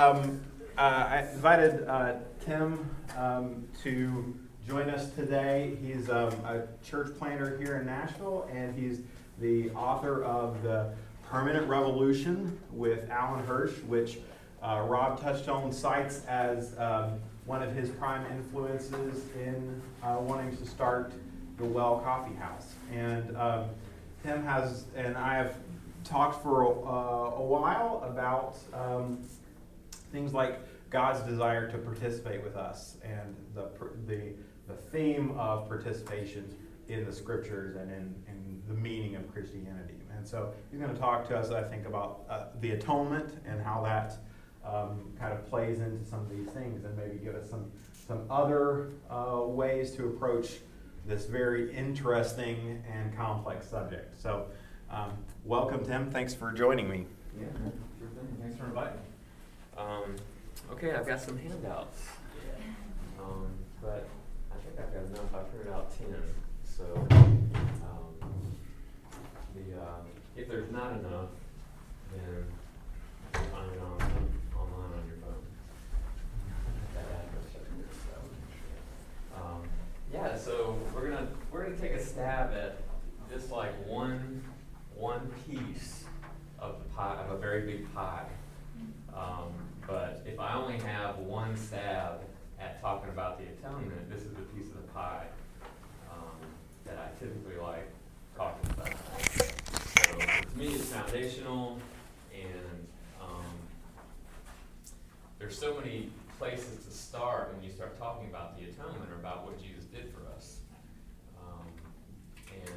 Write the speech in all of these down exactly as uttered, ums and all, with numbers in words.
Um, uh, I invited uh, Tim um, to join us today. He's um, a church planter here in Nashville, and he's the author of The Permanent Revolution with Alan Hirsch, which uh, Rob Touchstone cites as um, one of his prime influences in uh, wanting to start the Well Coffee House. And um, Tim has, and I have talked for a, uh, a while about um, things like God's desire to participate with us, and the the, the theme of participation in the scriptures and in, in the meaning of Christianity. And so he's going to talk to us, I think, about uh, the atonement and how that um, kind of plays into some of these things, and maybe give us some, some other uh, ways to approach this very interesting and complex subject. So um, welcome, Tim. Thanks for joining me. Yeah, sure thing. Thanks for inviting me. Um, okay, I've got some handouts, um, but I think I've got enough. I've printed out ten, so um, the uh, if there's not enough, then you can find it on, online on your phone. That address. Um, yeah, so we're gonna we're gonna take a stab at just like one one piece of the pie, of a very big pie. Um, but if I only have one stab at talking about the atonement, this is the piece of the pie um, that I typically like talking about. So to me, it's foundational, and um, there's so many places to start when you start talking about the atonement or about what Jesus did for us. Um, and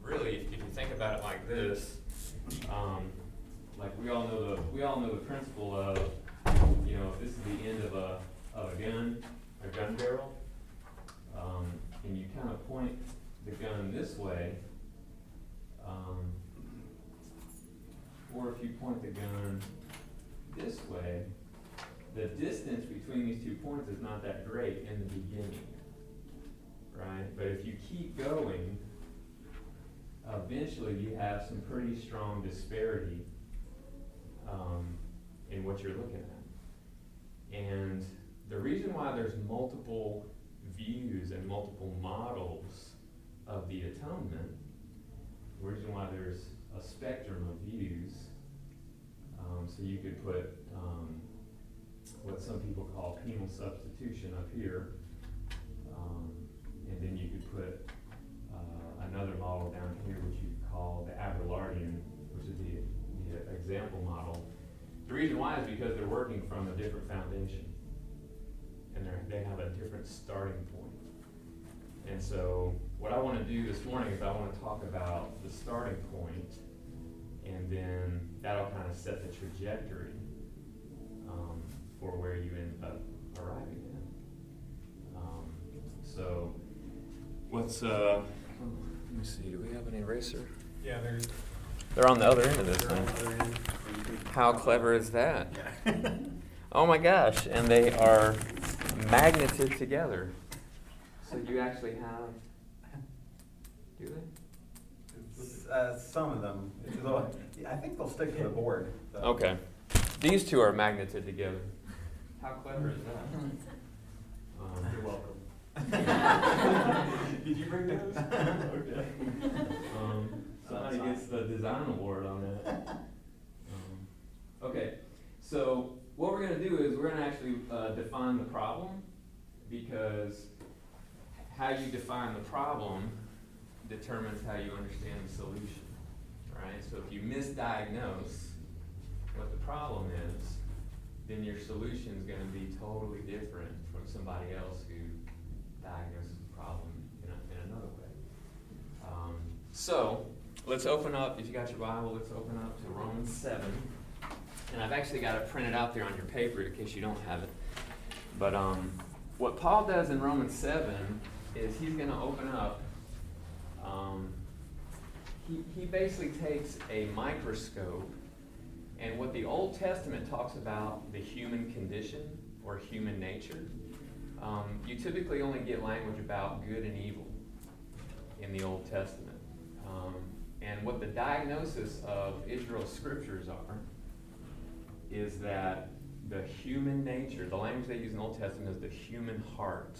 really, if you think about it like this, um, Like we all know the we all know the principle of, you know, if this is the end of a of a gun, a gun barrel, um, and you kind of point the gun this way, um, or if you point the gun this way, the distance between these two points is not that great in the beginning, right? But if you keep going, eventually you have some pretty strong disparity Um, in what you're looking at. And the reason why there's multiple views and multiple models of the atonement, the reason why there's a spectrum of views, um, so you could put um, what some people call penal substitution up here, um, and then you could put uh, another model down here, which you could call the Abelardian, which is the example model. The reason why is because they're working from a different foundation, and they have a different starting point. And so what I want to do this morning is I want to talk about the starting point, and then that'll kind of set the trajectory um, for where you end up arriving at. Um, so what's uh let me see, do we have an eraser? Yeah, there's They're on the other end of this thing. How clever is that? Oh my gosh, and they are magneted together. So you actually have, do they? Uh, some of them. I think they'll stick to the board. So. Okay. These two are magneted together. How clever is that? Um, you're welcome. Did you bring those? Okay. Um, Somebody gets the design award on that. um, okay, so what we're going to do is we're going to actually uh, define the problem, because how you define the problem determines how you understand the solution. Right? So if you misdiagnose what the problem is, then your solution is going to be totally different from somebody else who diagnoses the problem in, a, in another way. Um, so... Let's open up, if you got your Bible, let's open up to Romans seven. And I've actually got it printed out there on your paper in case you don't have it. But um, what Paul does in Romans seven is he's going to open up, um, he, he basically takes a microscope, and what the Old Testament talks about the human condition or human nature, um, you typically only get language about good and evil in the Old Testament. Um, And what the diagnosis of Israel's scriptures are is that the human nature, the language they use in the Old Testament is the human heart,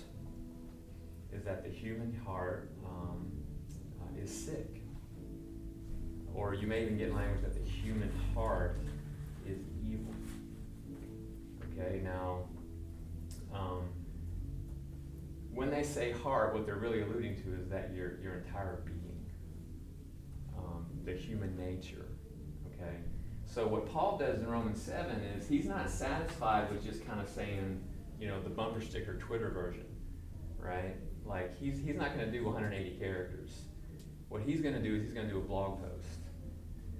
is that the human heart um, uh, is sick. Or you may even get language that the human heart is evil. Okay, now, um, when they say heart, what they're really alluding to is that your your entire being, um, the human nature. Okay, so what Paul does in Romans seven is he's not satisfied with just kind of saying, you know, the bumper sticker Twitter version, right? Like he's he's not going to do one hundred eighty characters. What he's going to do is he's going to do a blog post,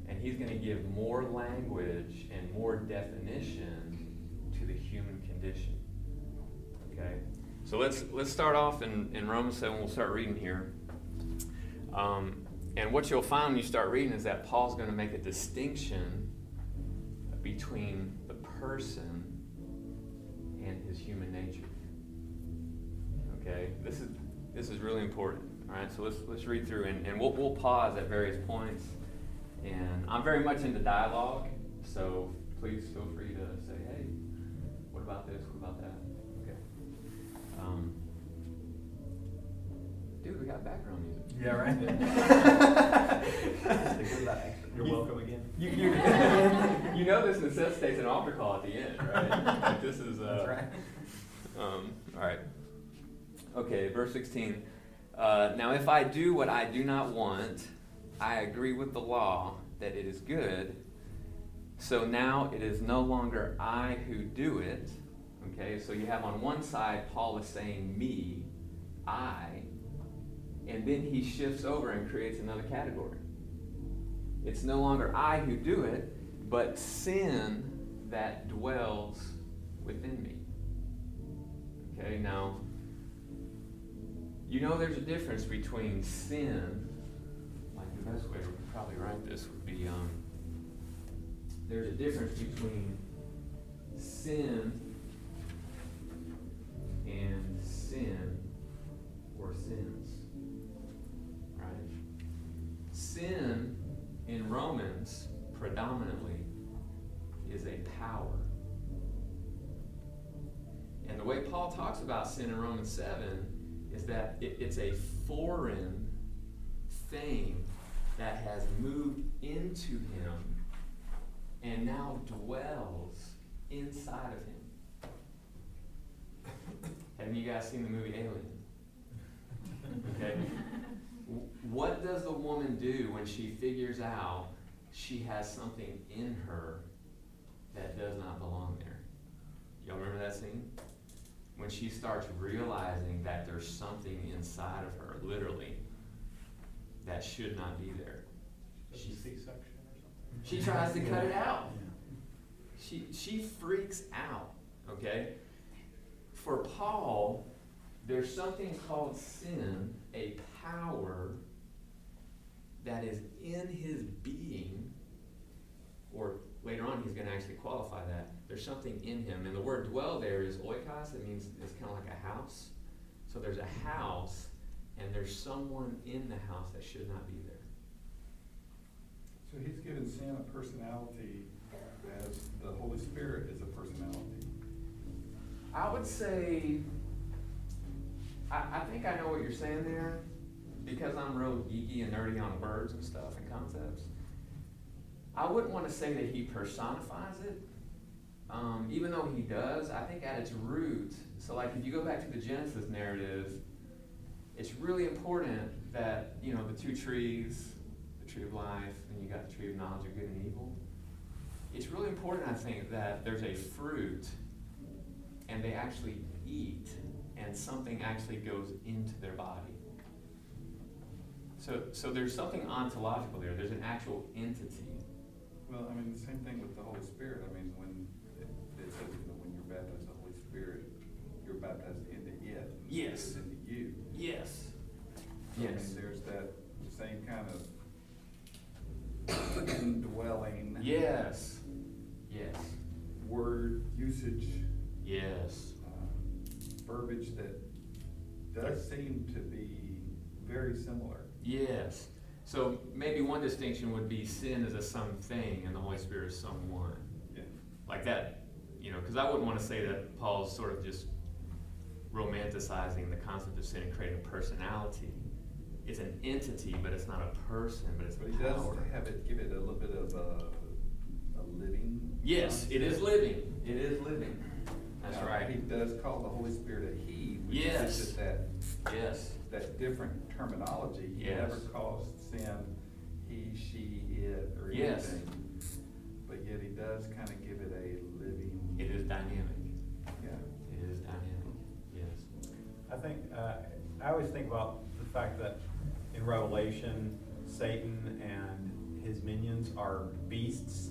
and he's going to give more language and more definition to the human condition. Okay, so let's let's start off in, in Romans seven. We'll start reading here, um, and what you'll find when you start reading is that Paul's going to make a distinction between the person and his human nature. Okay, this is this is really important. All right, so let's let's read through, and, and we'll we'll pause at various points. And I'm very much into dialogue, so please feel free to say, hey, what about this? What about that? Okay. Um, dude, we got background music. Yeah, right. You're welcome again. You you, you know this necessitates an altar call at the end, right? Like this is. Uh, That's right. Um, all right. Okay, verse sixteen. Uh, now, if I do what I do not want, I agree with the law that it is good. So now it is no longer I who do it. Okay, so you have on one side, Paul is saying me, I, and then he shifts over and creates another category. It's no longer I who do it, but sin that dwells within me. Okay, now, you know there's a difference between sin, like the best way we could probably write this would be, um, there's a difference between sin and sin or sins, right? Sin in Romans predominantly is a power. And the way Paul talks about sin in Romans seven is that it, it's a foreign thing that has moved into him and now dwells inside of him. Have you guys seen the movie Alien? Okay. What does the woman do when she figures out she has something in her that does not belong there? Y'all remember that scene? When she starts realizing that there's something inside of her, literally, that should not be there. She C-section or something. She tries to cut it out. She she freaks out, okay? For Paul, there's something called sin, a power that is in his being, or later on, he's going to actually qualify that. There's something in him. And the word dwell there is oikos. It means it's kind of like a house. So there's a house, and there's someone in the house that should not be there. So he's given sin a personality as the Holy Spirit is a personality. I would say, I, I think I know what you're saying there, because I'm real geeky and nerdy on words and stuff and concepts. I wouldn't want to say that he personifies it, um, even though he does. I think at its root, so like if you go back to the Genesis narrative, it's really important that, you know, the two trees, the tree of life, and you got the tree of knowledge of good and evil. It's really important, I think, that there's a fruit, and they actually eat, and something actually goes into their body. So, so there's something ontological there. There's an actual entity. Well, I mean, the same thing with the Holy Spirit. I mean, when it, it says, you know, when you're baptized the Holy Spirit, you're baptized into it. Yes. It's into you. Yes. So, yes. I mean, there's that same kind of indwelling. Yes. Yes. Word usage. Yes. Uh, verbiage that does seem to be very similar. Yes. So maybe one distinction would be sin is a something and the Holy Spirit is someone. Yeah. Like that, you know, because I wouldn't want to say that Paul's sort of just romanticizing the concept of sin and creating a personality. It's an entity, but it's not a person, but it's a power. But he does have it, give it a little bit of a, a living. Yes, it is living. It is living. That's now, right. He does call the Holy Spirit a he, which yes. is just that, yes. that different terminology. He yes. never calls sin he, she, it, or yes. anything. But yet he does kind of give it a living. It is dynamic. Yeah. It is dynamic. Yes. I think, uh, I always think about the fact that in Revelation, Satan and his minions are beasts.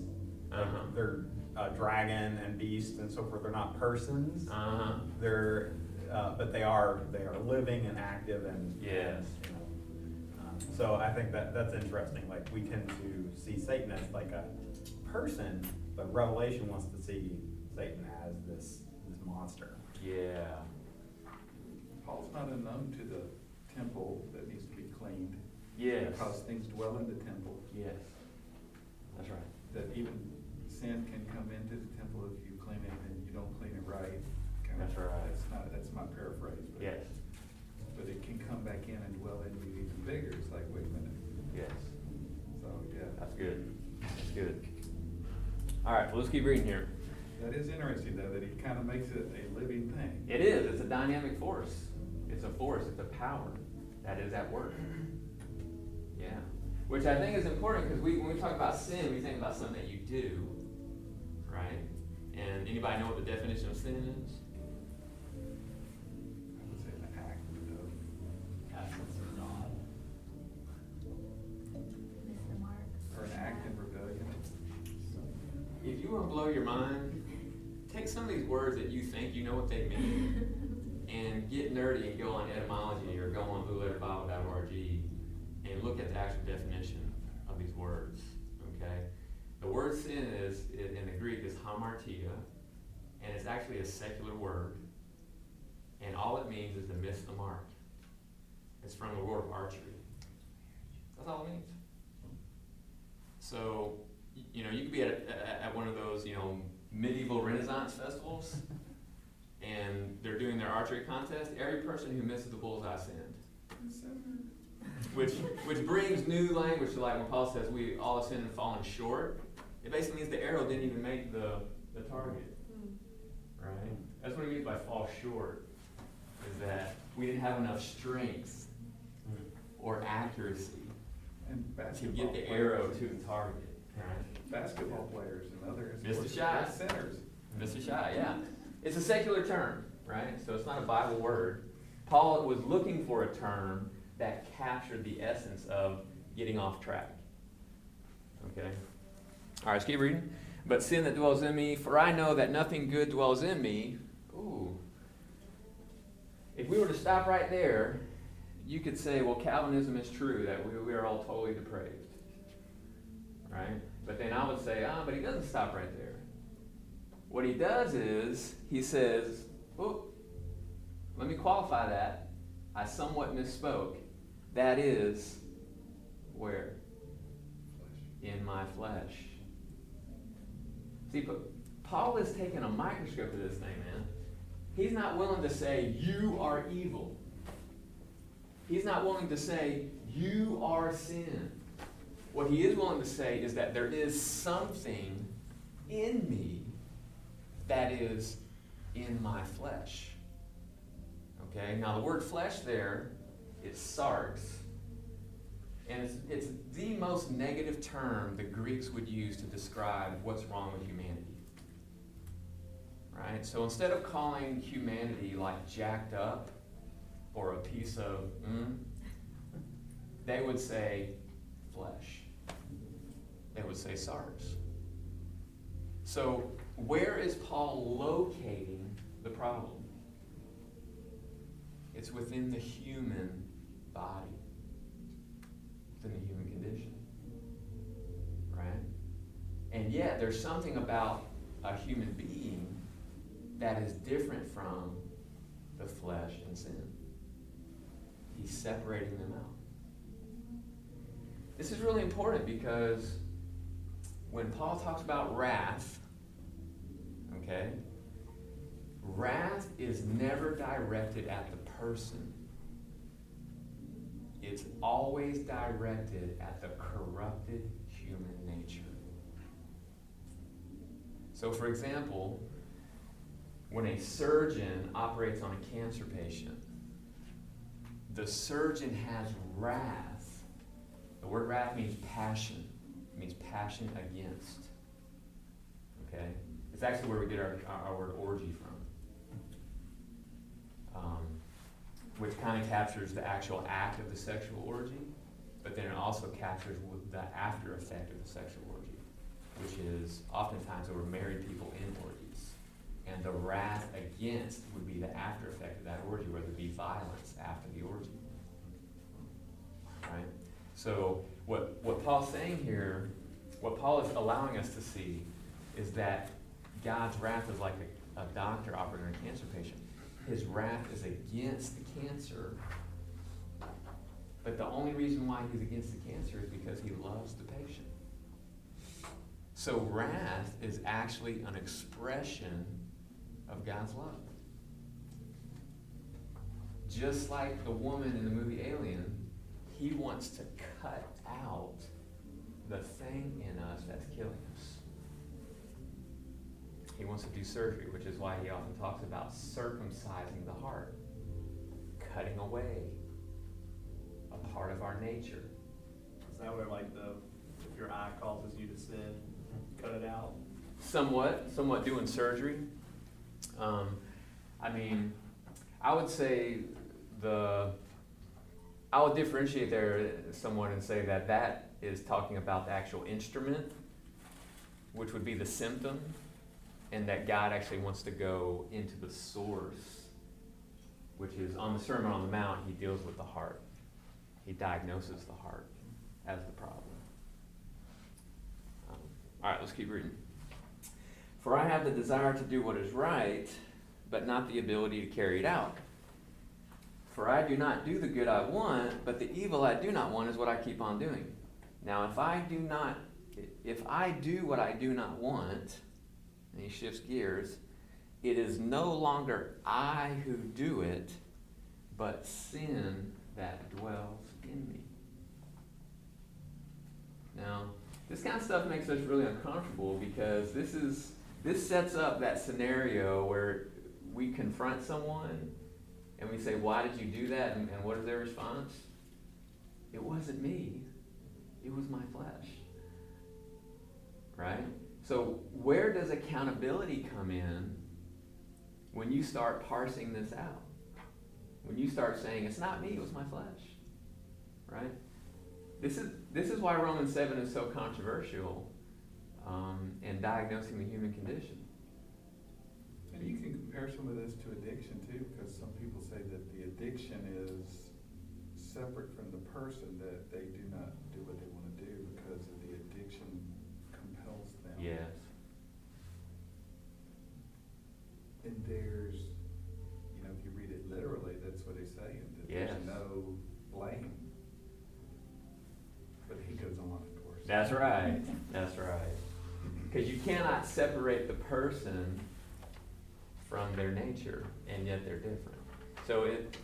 Uh-huh. They're uh, dragon and beast and so forth. They're not persons. Uh-huh. They're, uh, but they are they are living and active and yes. You know, um, so I think that that's interesting. Like we tend to see Satan as like a person, but Revelation wants to see Satan as this this monster. Yeah. Paul's not unknown to the temple that needs to be cleaned. Yes. Because things dwell in the temple. Yes. That's right. That even sin can come into the temple if you clean it and you don't clean it right. Kind that's of, right. That's not. That's my paraphrase. But yes. But it can come back in and dwell in you even bigger. It's like, wait a minute. Yes. So yeah. That's good. That's good. All right. Well, let's keep reading here. That is interesting, though, that he kind of makes it a living thing. It is. It's a dynamic force. It's a force. It's a power that is at work. Yeah. Which I think is important because we, when we talk about sin, we think about something that you do, right? And anybody know what the definition of sin is? I would say an act of actions of God. Miss the mark. Or an act in rebellion. If you want to blow your mind, take some of these words that you think you know what they mean, and get nerdy and go on etymology or go on blue letter bible dot org. And look at the actual definition of these words, okay? The word sin is, in the Greek, is hamartia, and it's actually a secular word, and all it means is to miss the mark. It's from the word of archery. That's all it means. So, you know, you could be at, at one of those, you know, medieval Renaissance festivals, and they're doing their archery contest. Every person who misses the bullseye sinned. Which which brings new language to light. When Paul says we all have sinned and fallen short, it basically means the arrow didn't even make the, the target. Mm. Right? That's what it means by fall short, is that we didn't have enough strength or accuracy to get the arrow to the target. Right? Basketball players and others. Missed a shot. Centers. Missed a shot, yeah. It's a secular term, right? So it's not a Bible word. Paul was looking for a term that captured the essence of getting off track. Okay? All right, let's keep reading. But sin that dwells in me, for I know that nothing good dwells in me. Ooh. If we were to stop right there, you could say, well, Calvinism is true, that we, we are all totally depraved. Right? But then I would say, ah, but he doesn't stop right there. What he does is, he says, oh, let me qualify that. I somewhat misspoke. That is, where? Flesh. In my flesh. See, but Paul is taking a microscope to this thing, man. He's not willing to say, you are evil. He's not willing to say, you are sin. What he is willing to say is that there is something in me that is in my flesh. Okay, now the word flesh there is sarx, and it's, it's the most negative term the Greeks would use to describe what's wrong with humanity. Right? So instead of calling humanity like jacked up or a piece of mm, they would say flesh. They would say sarx. So where is Paul locating the problem? It's within the human body, within the human condition, right? And yet there's something about a human being that is different from the flesh and sin. He's separating them out. This is really important because when Paul talks about wrath, Okay? Wrath is never directed at the person. It's always directed at the corrupted human nature. So, for example, when a surgeon operates on a cancer patient, the surgeon has wrath. The word wrath means passion. It means passion against. Okay? It's actually where we get our, our word orgy from, um, which kind of captures the actual act of the sexual orgy, but then it also captures the after effect of the sexual orgy, which is oftentimes over married people in orgies. And the wrath against would be the after effect of that orgy, whether it be violence after the orgy. Right? So what, what Paul's saying here, what Paul is allowing us to see, is that God's wrath is like a, a doctor operating on a cancer patient. His wrath is against the cancer, but the only reason why he's against the cancer is because he loves the patient. So wrath is actually an expression of God's love. Just like the woman in the movie Alien, he wants to cut out the thing in us that's killing us. He wants to do surgery, which is why he often talks about circumcising the heart, cutting away a part of our nature. Is that where, like, the if your eye causes you to sin, cut it out? Somewhat, somewhat doing surgery. Um, I mean, I would say the, I would differentiate there somewhat and say that that is talking about the actual instrument, which would be the symptom. And that God actually wants to go into the source, which is on the Sermon on the Mount, he deals with the heart. He diagnoses the heart as the problem. Um, all right, let's keep reading. For I have the desire to do what is right, but not the ability to carry it out. For I do not do the good I want, but the evil I do not want is what I keep on doing. Now, if I do not, if I do what I do not want, and he shifts gears, it is no longer I who do it, but sin that dwells in me. Now, this kind of stuff makes us really uncomfortable because this is this sets up that scenario where we confront someone and we say, why did you do that? And, and what is their response? It wasn't me. It was my flesh. Right? So where does accountability come in when you start parsing this out? When you start saying, it's not me, it was my flesh. Right? This is this is why Romans seven is so controversial um, in diagnosing the human condition. And you can compare some of this to addiction, too, because some people say that the addiction is separate from the person, that they do not do what they want to do because of the addiction. Yes. And there's, you know, if you read it literally, that's what he's saying. That yes. There's no blame. But he goes on, of course. That's right. That's right. Because you cannot separate the person from their nature, and yet they're different. So it,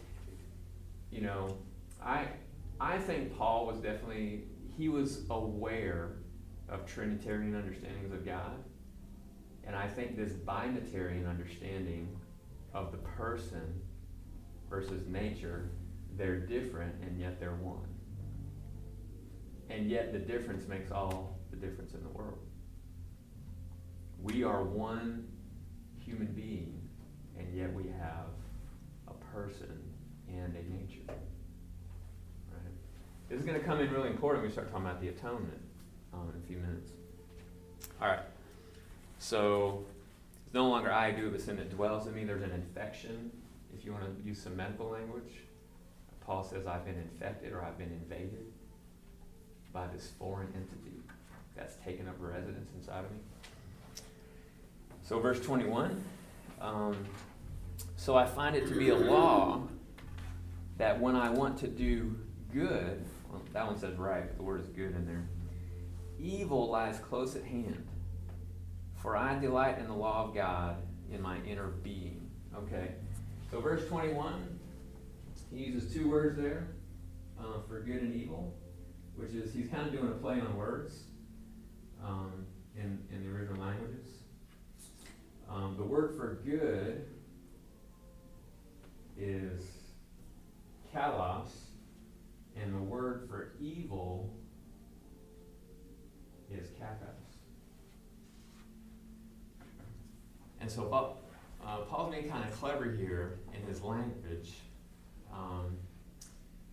you know, I, I think Paul was definitely, he was aware of Trinitarian understandings of God. And I think this binitarian understanding of the person versus nature, they're different and yet they're one. And yet the difference makes all the difference in the world. We are one human being and yet we have a person and a nature. Right? This is going to come in really important when we start talking about the atonement. Um, in a few minutes. All right. So it's no longer I do it, but sin that dwells in me. There's an infection. If you want to use some medical language, Paul says I've been infected or I've been invaded by this foreign entity that's taken up residence inside of me. So verse twenty-one. Um, so I find it to be a law that when I want to do good, well, that one says right, but the word is good in there. Evil lies close at hand. For I delight in the law of God in my inner being. Okay. So verse twenty-one, he uses two words there, uh, for good and evil, which is, he's kind of doing a play on words um, in, in the original languages. Um, the word for good is kalos, and the word for evil is kathos. And so Bob, uh, Paul's being kind of clever here in his language. Um,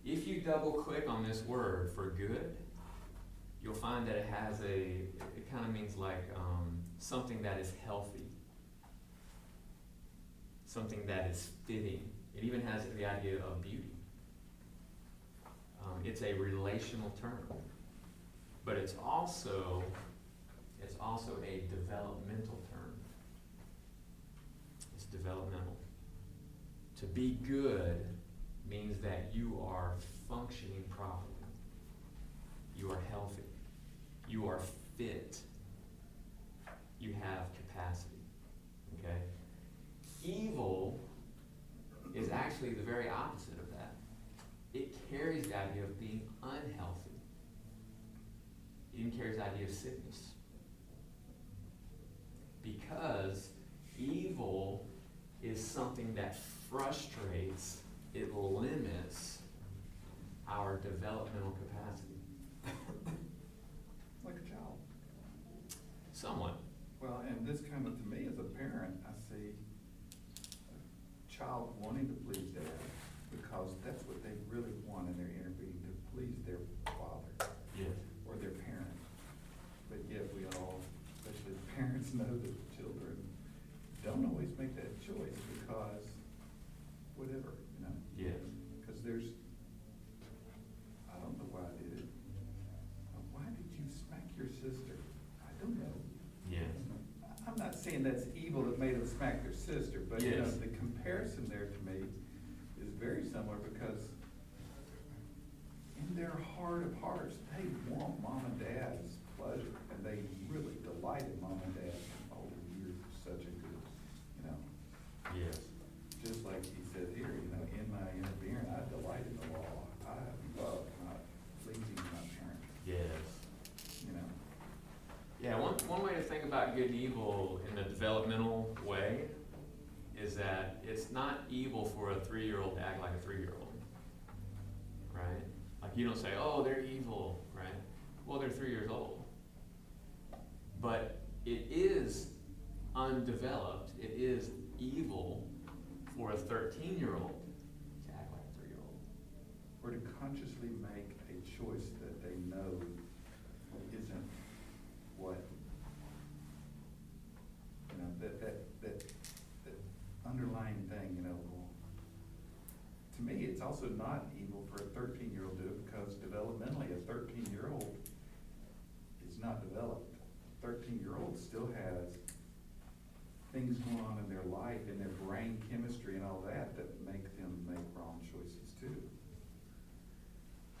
if you double click on this word for good, you'll find that it has a, it kind of means like um, something that is healthy, something that is fitting. It even has the idea of beauty. Um, it's a relational term, but it's also, it's also a developmental term. Developmental. To be good means that you are functioning properly. You are healthy. You are fit. You have capacity. Okay? Evil is actually the very opposite of that. It carries the idea of being unhealthy. It even carries the idea of sickness. Because evil is something that frustrates, it limits our developmental capacity. Like a child. Somewhat. Well, and this kind of, to me as a parent, I see a child wanting to please dad because that's what they really want in their inner being, to please their father, yes, or their parent. But yet we all, especially parents, know that children don't always make that choice because whatever, you know. Yes. Because there's, I don't know why I did it. Why did you smack your sister? I don't know. Yes. I'm not saying that's evil that made them smack their sister, but yes, you know, the comparison there to me is very similar because in their heart of hearts, they want mom and dad's pleasure, and they really delight in mom and dad. Oh, you're such a good. Yes. Just like he says here, you know, in my inner being, I delight in the law. I love not pleasing my parents. Yes. You know. Yeah, one one way to think about good and evil in a developmental way is that it's not evil for a three-year-old to act like a three-year-old, right? Like you don't say, oh, they're evil, right? Well, they're three years old. But it is undeveloped. It is evil for a thirteen-year-old to act like a three-year-old. Or to consciously make a choice that they know isn't what, you know, that that that, that underlying thing, you know. To me, it's also not evil for a thirteen-year-old to do it because developmentally a thirteen-year-old is not developed. A thirteen-year-old still has things going on in their life, in their brain chemistry and all that, that make them make wrong choices too.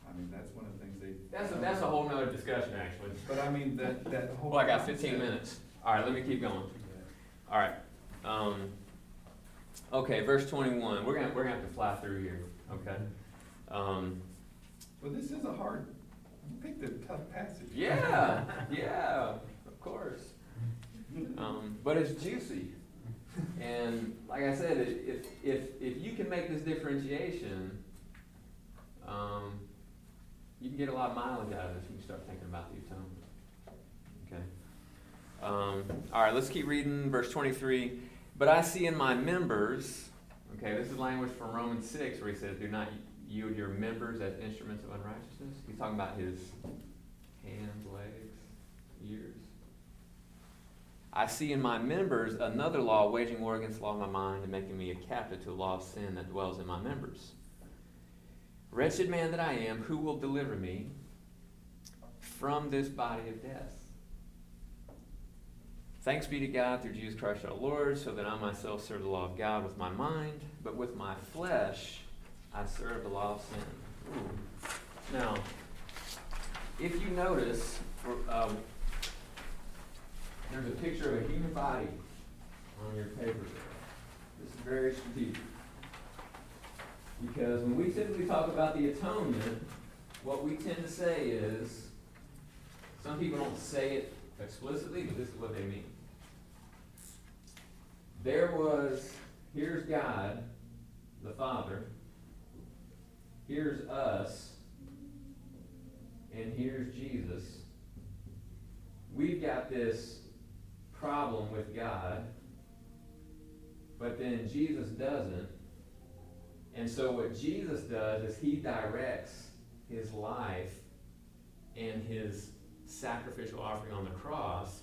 I mean, that's one of the things they... That's a, that's a whole nother discussion, actually. But I mean, that, that whole... Well, I got fifteen minutes. All right, let me keep going. Yeah. All right. Um, okay, verse twenty-one. We're going we're gonna to have to fly through here, okay? Um, well, this is a hard... I think the tough passage. Yeah, yeah, of course. Um, but it's juicy, and like I said, if if if you can make this differentiation, um, you can get a lot of mileage out of this when you start thinking about the atonement. Okay. Um, all right, let's keep reading verse twenty-three. But I see in my members. Okay, this is language from Romans six, where he says, "Do not yield your members as instruments of unrighteousness." He's talking about his hands, legs, ears. I see in my members another law waging war against the law of my mind and making me a captive to the law of sin that dwells in my members. Wretched man that I am, who will deliver me from this body of death? Thanks be to God through Jesus Christ our Lord, so that I myself serve the law of God with my mind, but with my flesh I serve the law of sin. Ooh. Now, if you notice... For, um, There's a picture of a human body on your paper. This is very strategic. Because when we typically talk about the atonement, what we tend to say is, some people don't say it explicitly, but this is what they mean. There was, here's God, the Father, here's us, and here's Jesus. We've got this problem with God, but then Jesus doesn't. And so what Jesus does is he directs his life and his sacrificial offering on the cross.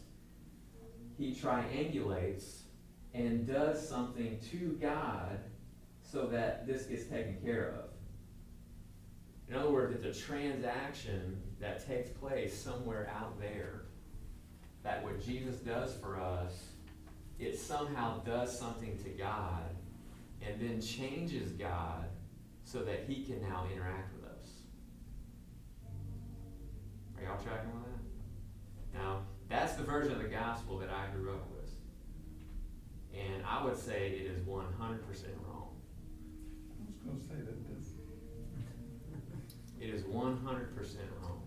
He triangulates and does something to God so that this gets taken care of. In other words, it's a transaction that takes place somewhere out there, that what Jesus does for us, it somehow does something to God and then changes God so that he can now interact with us. Are y'all tracking with that? Now, that's the version of the gospel that I grew up with. And I would say it is one hundred percent wrong. I was going to say that this. It is one hundred percent wrong.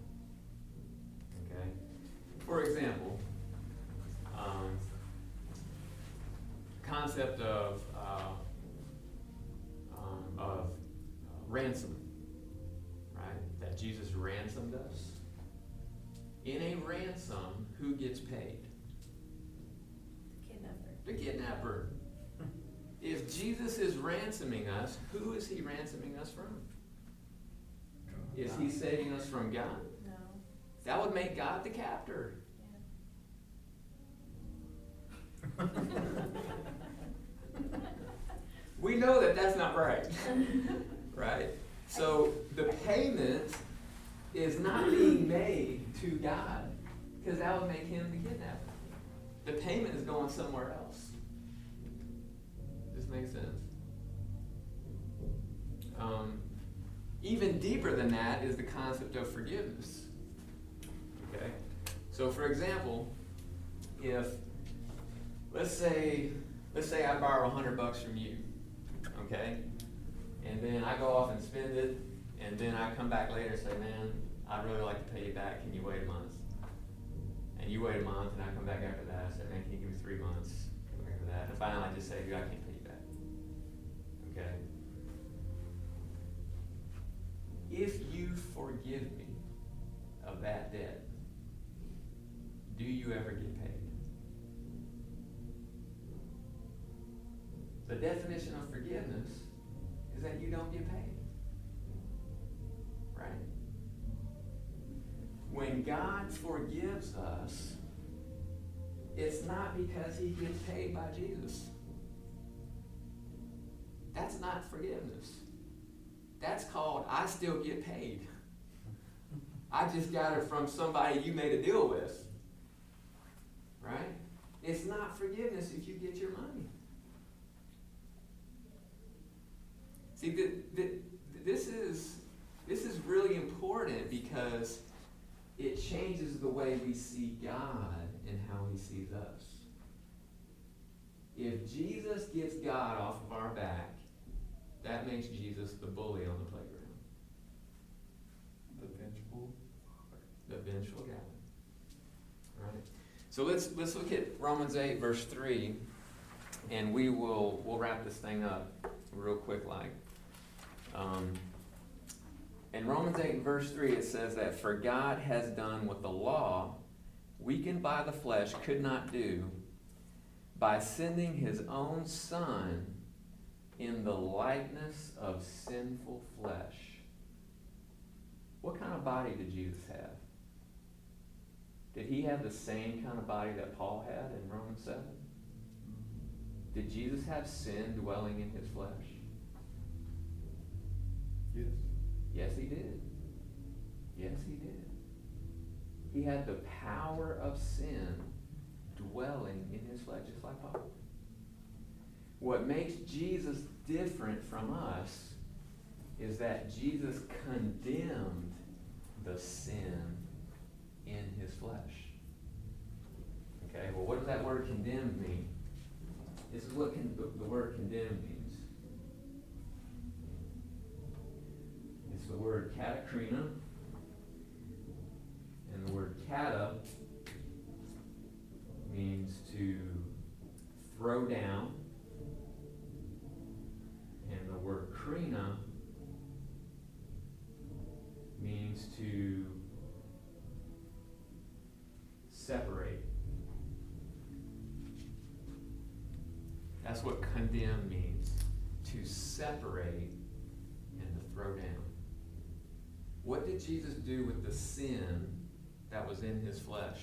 Okay? For example, um, the concept of, uh, um, of ransom, right? That Jesus ransomed us. In a ransom, who gets paid? The kidnapper. If Jesus is ransoming us, who is he ransoming us from? Is he saving us from God? No. That would make God the captor. Yeah. We know that that's not right. Right? So the payment is not being made to God, because that would make him the kidnapper. The payment is going somewhere else. This makes sense. Um, even deeper than that is the concept of forgiveness. Okay? So for example, if let's say let's say I borrow a hundred bucks from you, okay? And then I go off and spend it, and then I come back later and say, man, I'd really like to pay you back, can you wait a month? And you wait a month, and I come back after that. I say, man, can you give me three months? Come back after that. And finally, I just say, dude, I can't pay you back. Okay? If you forgive me of that debt, do you ever get paid? The definition of forgiveness is that you don't get paid. Right? When God forgives us, it's not because he gets paid by Jesus. That's not forgiveness. That's called, I still get paid. I just got it from somebody you made a deal with. Right? It's not forgiveness if you get your money. See, the, the, this is this is really important because it changes the way we see God and how he sees us. If Jesus gets God off of our back, that makes Jesus the bully on the playground. The vengeful. The vengeful God. All right. So let's let's look at Romans eight, verse three, and we will we'll wrap this thing up real quick like. Um, In Romans eight, verse three, it says that for God has done what the law, weakened by the flesh, could not do by sending his own Son in the likeness of sinful flesh. What kind of body did Jesus have? Did he have the same kind of body that Paul had in Romans seven? Did Jesus have sin dwelling in his flesh? Yes. Yes, he did. Yes, he did. He had the power of sin dwelling in his flesh, just like Paul. What makes Jesus different from us is that Jesus condemned the sin in his flesh. Okay, well, what does that word condemned mean? This is what con- the word condemned means. It's the word katakrina, and the word kata means to throw down, and the word krina means to separate. That's what condemn means, to separate and to throw down. What did Jesus do with the sin that was in his flesh?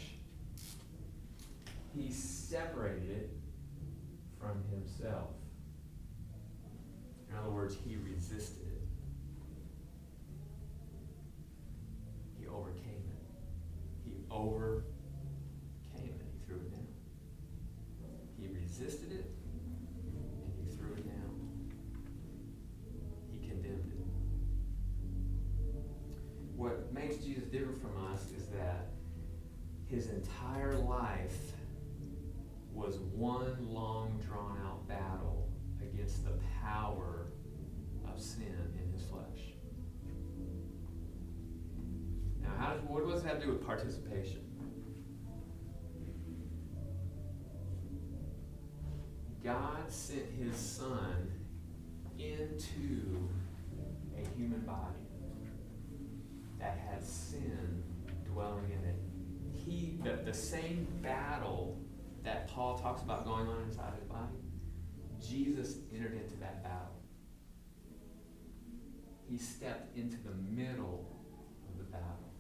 He separated it from himself. In other words, he resisted it. He overcame it. He overcame it. He threw it down. He resisted it. What makes Jesus different from us is that his entire life was one long, drawn-out battle against the power of sin in his flesh. Now, how does, what does that do with participation? God sent his Son into a human body that had sin dwelling in it. He, the, the same battle that Paul talks about going on inside his body, Jesus entered into that battle. He stepped into the middle of the battle.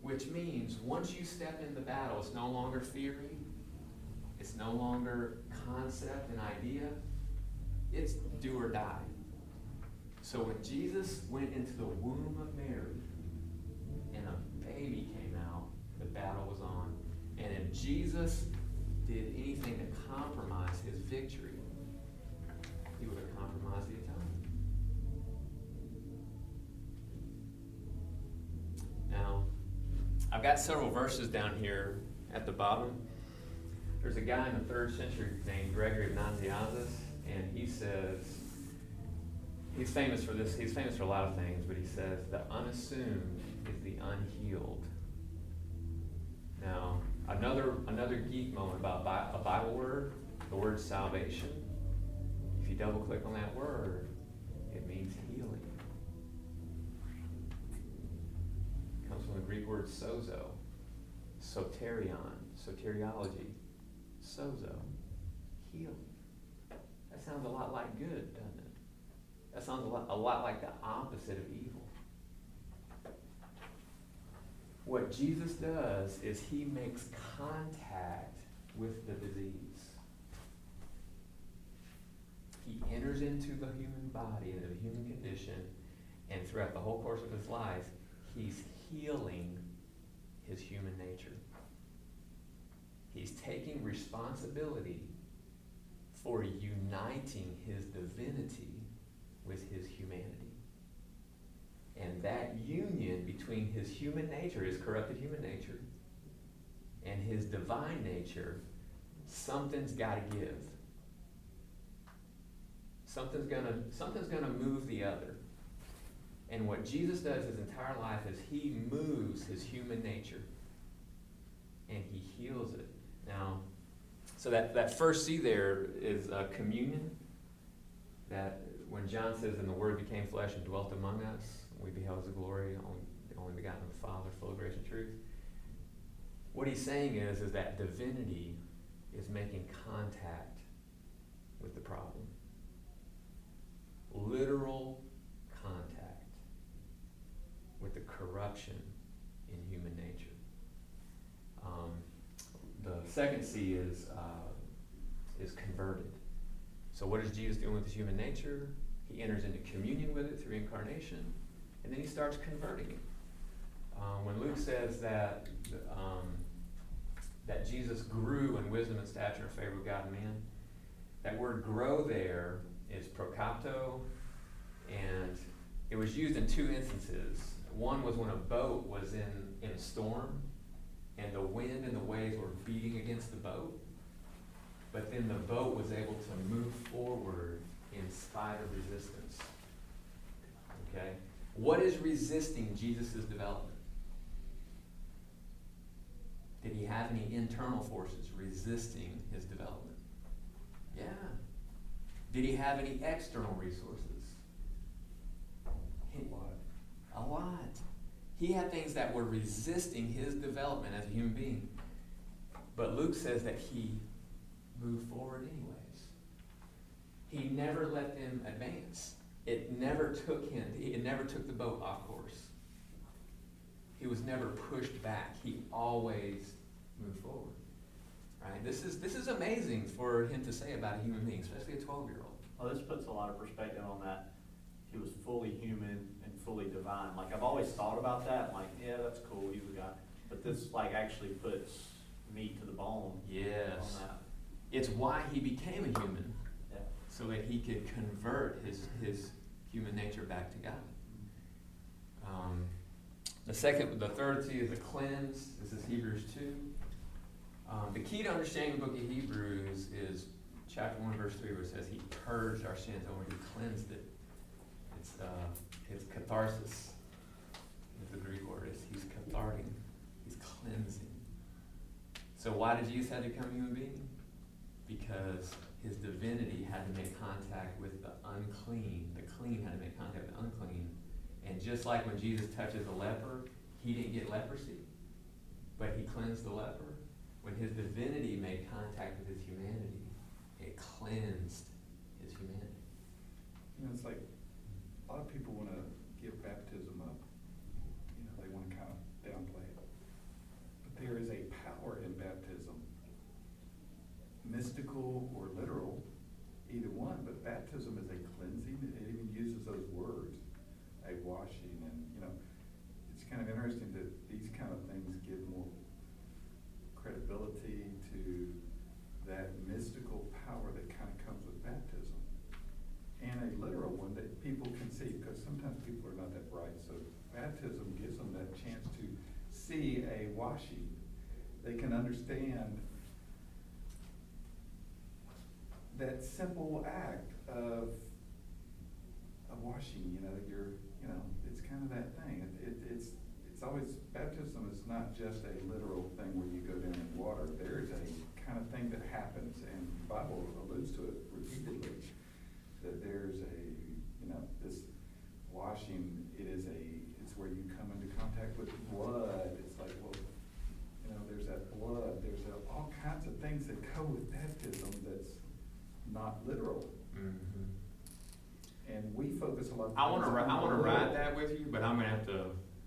Which means once you step into the battle, it's no longer theory, it's no longer concept and idea, it's do or die. So when Jesus went into the womb of Mary and a baby came out, the battle was on. And if Jesus did anything to compromise his victory, he would have compromised the atonement. Now, I've got several verses down here at the bottom. There's a guy in the third century named Gregory of Nazianzus, and he says, He's famous for this. He's famous for a lot of things, but he says the unassumed is the unhealed. Now, another another geek moment about Bi- a Bible word, the word salvation. If you double click on that word, it means healing. It comes from the Greek word sozo, soterion, soteriology, sozo, healing. That sounds a lot like good, doesn't it? That sounds a lot, a lot like the opposite of evil. What Jesus does is he makes contact with the disease. He enters into the human body, into the human condition, and throughout the whole course of his life, he's healing his human nature. He's taking responsibility for uniting his divinity with his humanity. And that union between his human nature, his corrupted human nature, and his divine nature, something's got to give. Something's gonna, something's gonna move the other. And what Jesus does his entire life is he moves his human nature and he heals it. Now, so that, that first C there is uh, communion. That when John says, and the Word became flesh and dwelt among us, we beheld his glory, only, the only begotten of the Father, full of grace and truth. What he's saying is, is that divinity is making contact with the problem. Literal contact with the corruption in human nature. Um, the second C is, uh, is converted. So what is Jesus doing with his human nature? He enters into communion with it through incarnation, and then he starts converting it. Um, when Luke says that um, that Jesus grew in wisdom and stature and favor of God and man, that word grow there is prokapto, and it was used in two instances. One was when a boat was in, in a storm, and the wind and the waves were beating against the boat, but then the boat was able to move forward in spite of resistance. Okay? What is resisting Jesus' development? Did he have any internal forces resisting his development? Yeah. Did he have any external resources? He, a lot. He had things that were resisting his development as a human being. But Luke says that he moved forward anyways. He never let them advance. It never took him, it never took the boat off course. He was never pushed back. He always moved forward. Right? This is this is amazing for him to say about a human being, especially a twelve-year-old. Well, this puts a lot of perspective on that. He was fully human and fully divine. Like, I've always thought about that. Like, yeah, that's cool. He was a guy. But this, like, actually puts meat to the bone. Yes. On that. It's why he became a human. Yeah. So that he could convert his, his human nature back to God. Um... The second, the third C is the cleanse. This is Hebrews two. Um, the key to understanding the book of Hebrews is chapter one, verse three, where it says he purged our sins, and when he cleansed it, it's, uh, it's catharsis. It's the Greek word. It's, he's catharting. He's cleansing. So why did Jesus have to become a human being? Because his divinity had to make contact with the unclean. The clean had to make contact with the unclean. And just like when Jesus touches a leper, he didn't get leprosy, but he cleansed the leper. When his divinity made contact with his humanity, it cleansed his humanity. You know, it's like a lot of people want to give baptism up. You know, they want to kind of downplay it. But there is a power in baptism, mystical or literal, either one. But baptism is a cleansing. It even uses those words. A washing, and you know, it's kind of interesting that these kind of things give more credibility to that mystical power that kind of comes with baptism, and a literal one that people can see, because sometimes people are not that bright. So baptism gives them that chance to see a washing. They can understand that simple act of a washing. You know, you're. You know, it's kind of that thing. It, it, it's it's always, baptism is not just a literal thing where you go down in water. There's a kind of thing that happens, and the Bible alludes to it repeatedly. That there's a, you know, this washing. It is a. It's where you come into contact with blood. It's like, well, you know, there's that blood. There's a, all kinds of things that go with baptism that's not literal. Mm-hmm. And we focus a lot. I want to. Ri- I want to ride that with you, but I'm gonna have to.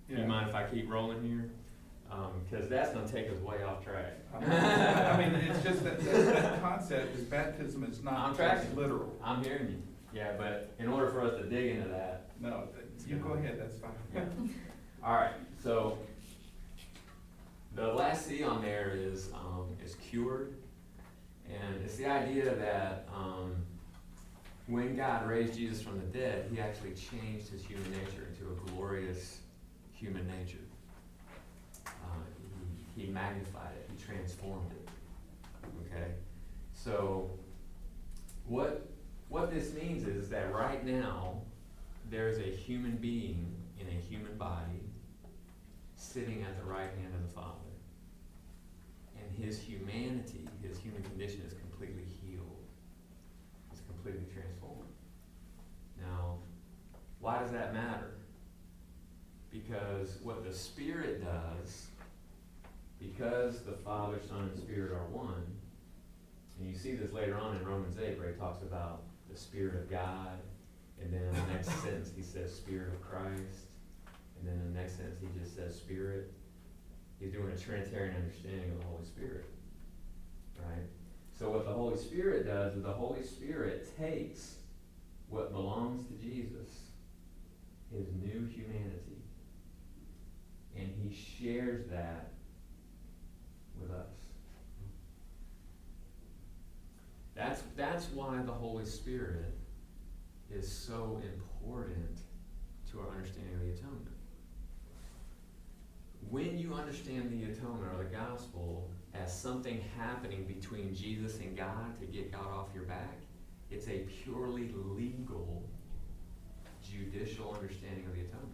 Yeah. Do you mind if I keep rolling here? Because um, that's gonna take us way off track. I mean, I mean it's just that, that, that concept is baptism is not just literal. I'm hearing you. Yeah, but in order for us to dig into that, no, th- you go ahead. That's fine. Yeah. All right. So the last C on there is um, is cured, and it's the idea that. Um, When God raised Jesus from the dead, he actually changed his human nature into a glorious human nature. Uh, he, he magnified it. He transformed it. Okay? So what, what this means is that right now, there is a human being in a human body sitting at the right hand of the Father. And his humanity, his human condition is completely healed. Completely transformed. Now, why does that matter? Because what the Spirit does, because the Father, Son, and Spirit are one, and you see this later on in Romans eight where he talks about the Spirit of God, and then in the next sentence he says Spirit of Christ, and then in the next sentence he just says Spirit. He's doing a Trinitarian understanding of the Holy Spirit. Right? So what the Holy Spirit does is the Holy Spirit takes what belongs to Jesus, his new humanity, and he shares that with us. That's, that's why the Holy Spirit is so important to our understanding of the atonement. when you understand the atonement or the gospel as something happening between Jesus and God to get God off your back, it's a purely legal, judicial understanding of the atonement.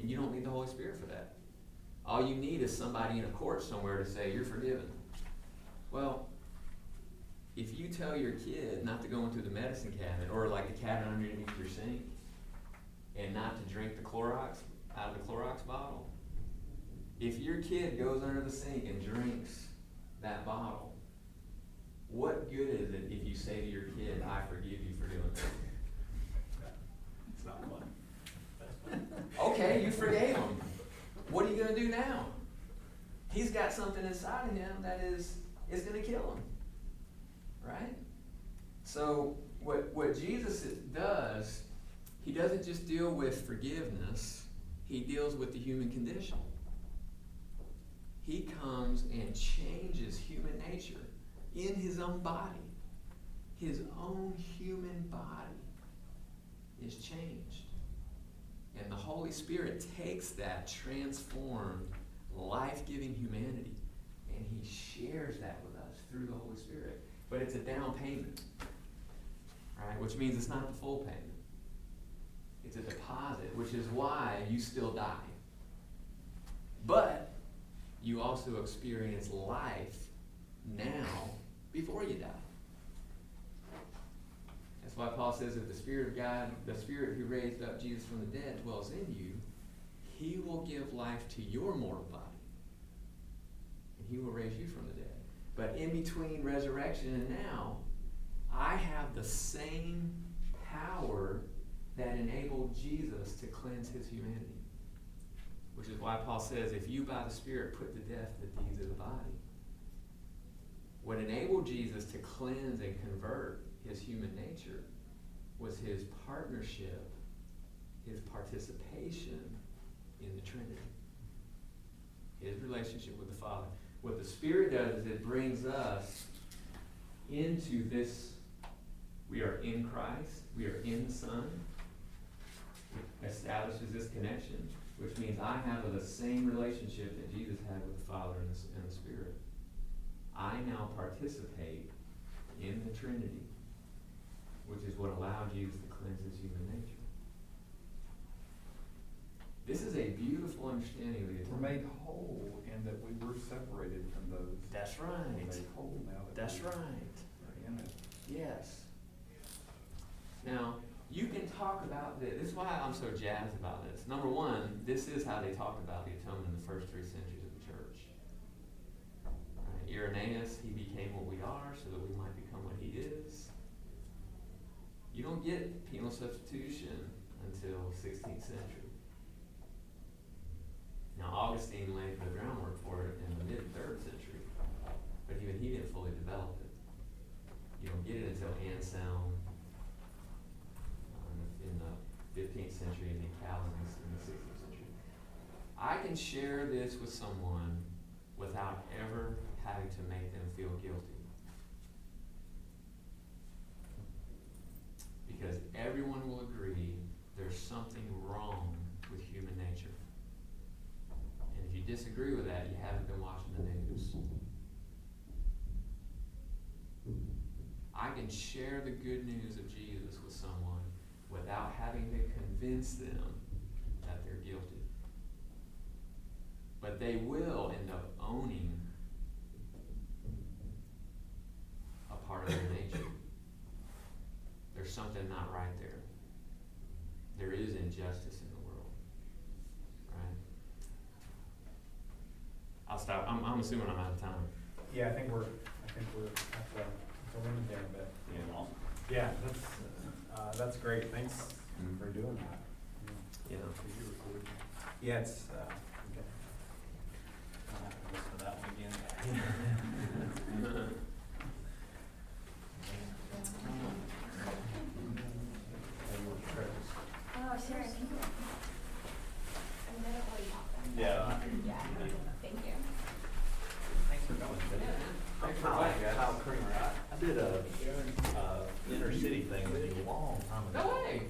And you don't need the Holy Spirit for that. All you need is somebody in a court somewhere to say, you're forgiven. Well, if you tell your kid not to go into the medicine cabinet or like the cabinet underneath your sink and not to drink the Clorox out of the Clorox bottle, if your kid goes under the sink and drinks that bottle, what good is it if you say to your kid, I forgive you for doing that? It's not fun. Okay, you forgave him. What are you going to do now? He's got something inside of him that is, is going to kill him. Right? So what, what Jesus does, he doesn't just deal with forgiveness. He deals with the human condition. He comes and changes human nature in his own body. His own human body is changed. And the Holy Spirit takes that transformed, life-giving humanity and he shares that with us through the Holy Spirit. But it's a down payment, right? Which means it's not the full payment. It's a deposit, which is why you still die. But you also experience life now before you die. That's why Paul says that the Spirit of God, the Spirit who raised up Jesus from the dead dwells in you. He will give life to your mortal body. And he will raise you from the dead. But in between resurrection and now, I have the same power that enabled Jesus to cleanse his humanity. Which is why Paul says, if you by the Spirit put to death the deeds of the body. What enabled Jesus to cleanse and convert his human nature was his partnership, his participation in the Trinity. His relationship with the Father. What the Spirit does is it brings us into this. We are in Christ. We are in the Son. It establishes this connection, which means I have the same relationship that Jesus had with the Father and the, and the Spirit. I now participate in the Trinity, which is what allowed Jesus to cleanse his human nature. This is a beautiful understanding of the atonement. We're made whole in that we were separated from those. That's right. We're made whole now. That That's right. Are in it. Yes. Now, you can talk about this. This is why I'm so jazzed about this. Number one, this is how they talked about the atonement in the first three centuries of the church. Right? Irenaeus, he became what we are so that we might become what he is. You don't get penal substitution until sixteenth century. Now, Augustine laid the groundwork for it in the mid-third century, but even he didn't fully develop it. You don't get it until Anselm, in the fifteenth century, and then Calvin in the sixteenth century. I can share this with someone without ever having to make them feel guilty. Because everyone will agree there's something wrong with human nature. And if you disagree with that, you haven't been watching the news. I can share the good news of Jesus with someone without having to convince them that they're guilty. But they will end up owning a part of their nature. There's something not right there. There is injustice in the world. Right? I'll stop. I'm, I'm assuming I'm out of time. Yeah, I think we're I think we're at the, at the limit there a bit. Yeah. Yeah, that's Uh, that's great. Thanks mm-hmm. for doing that. Yeah. Yeah, yeah it's. Uh, okay. I'll have to listen to that one again. Oh, sure. Thank you. I'm gonna really help them. Yeah. Yeah. Thank you. Thanks for coming today. Yeah. I'm Kyle Creamer. I did a. Uh, inner city thing was a long time ago. No way.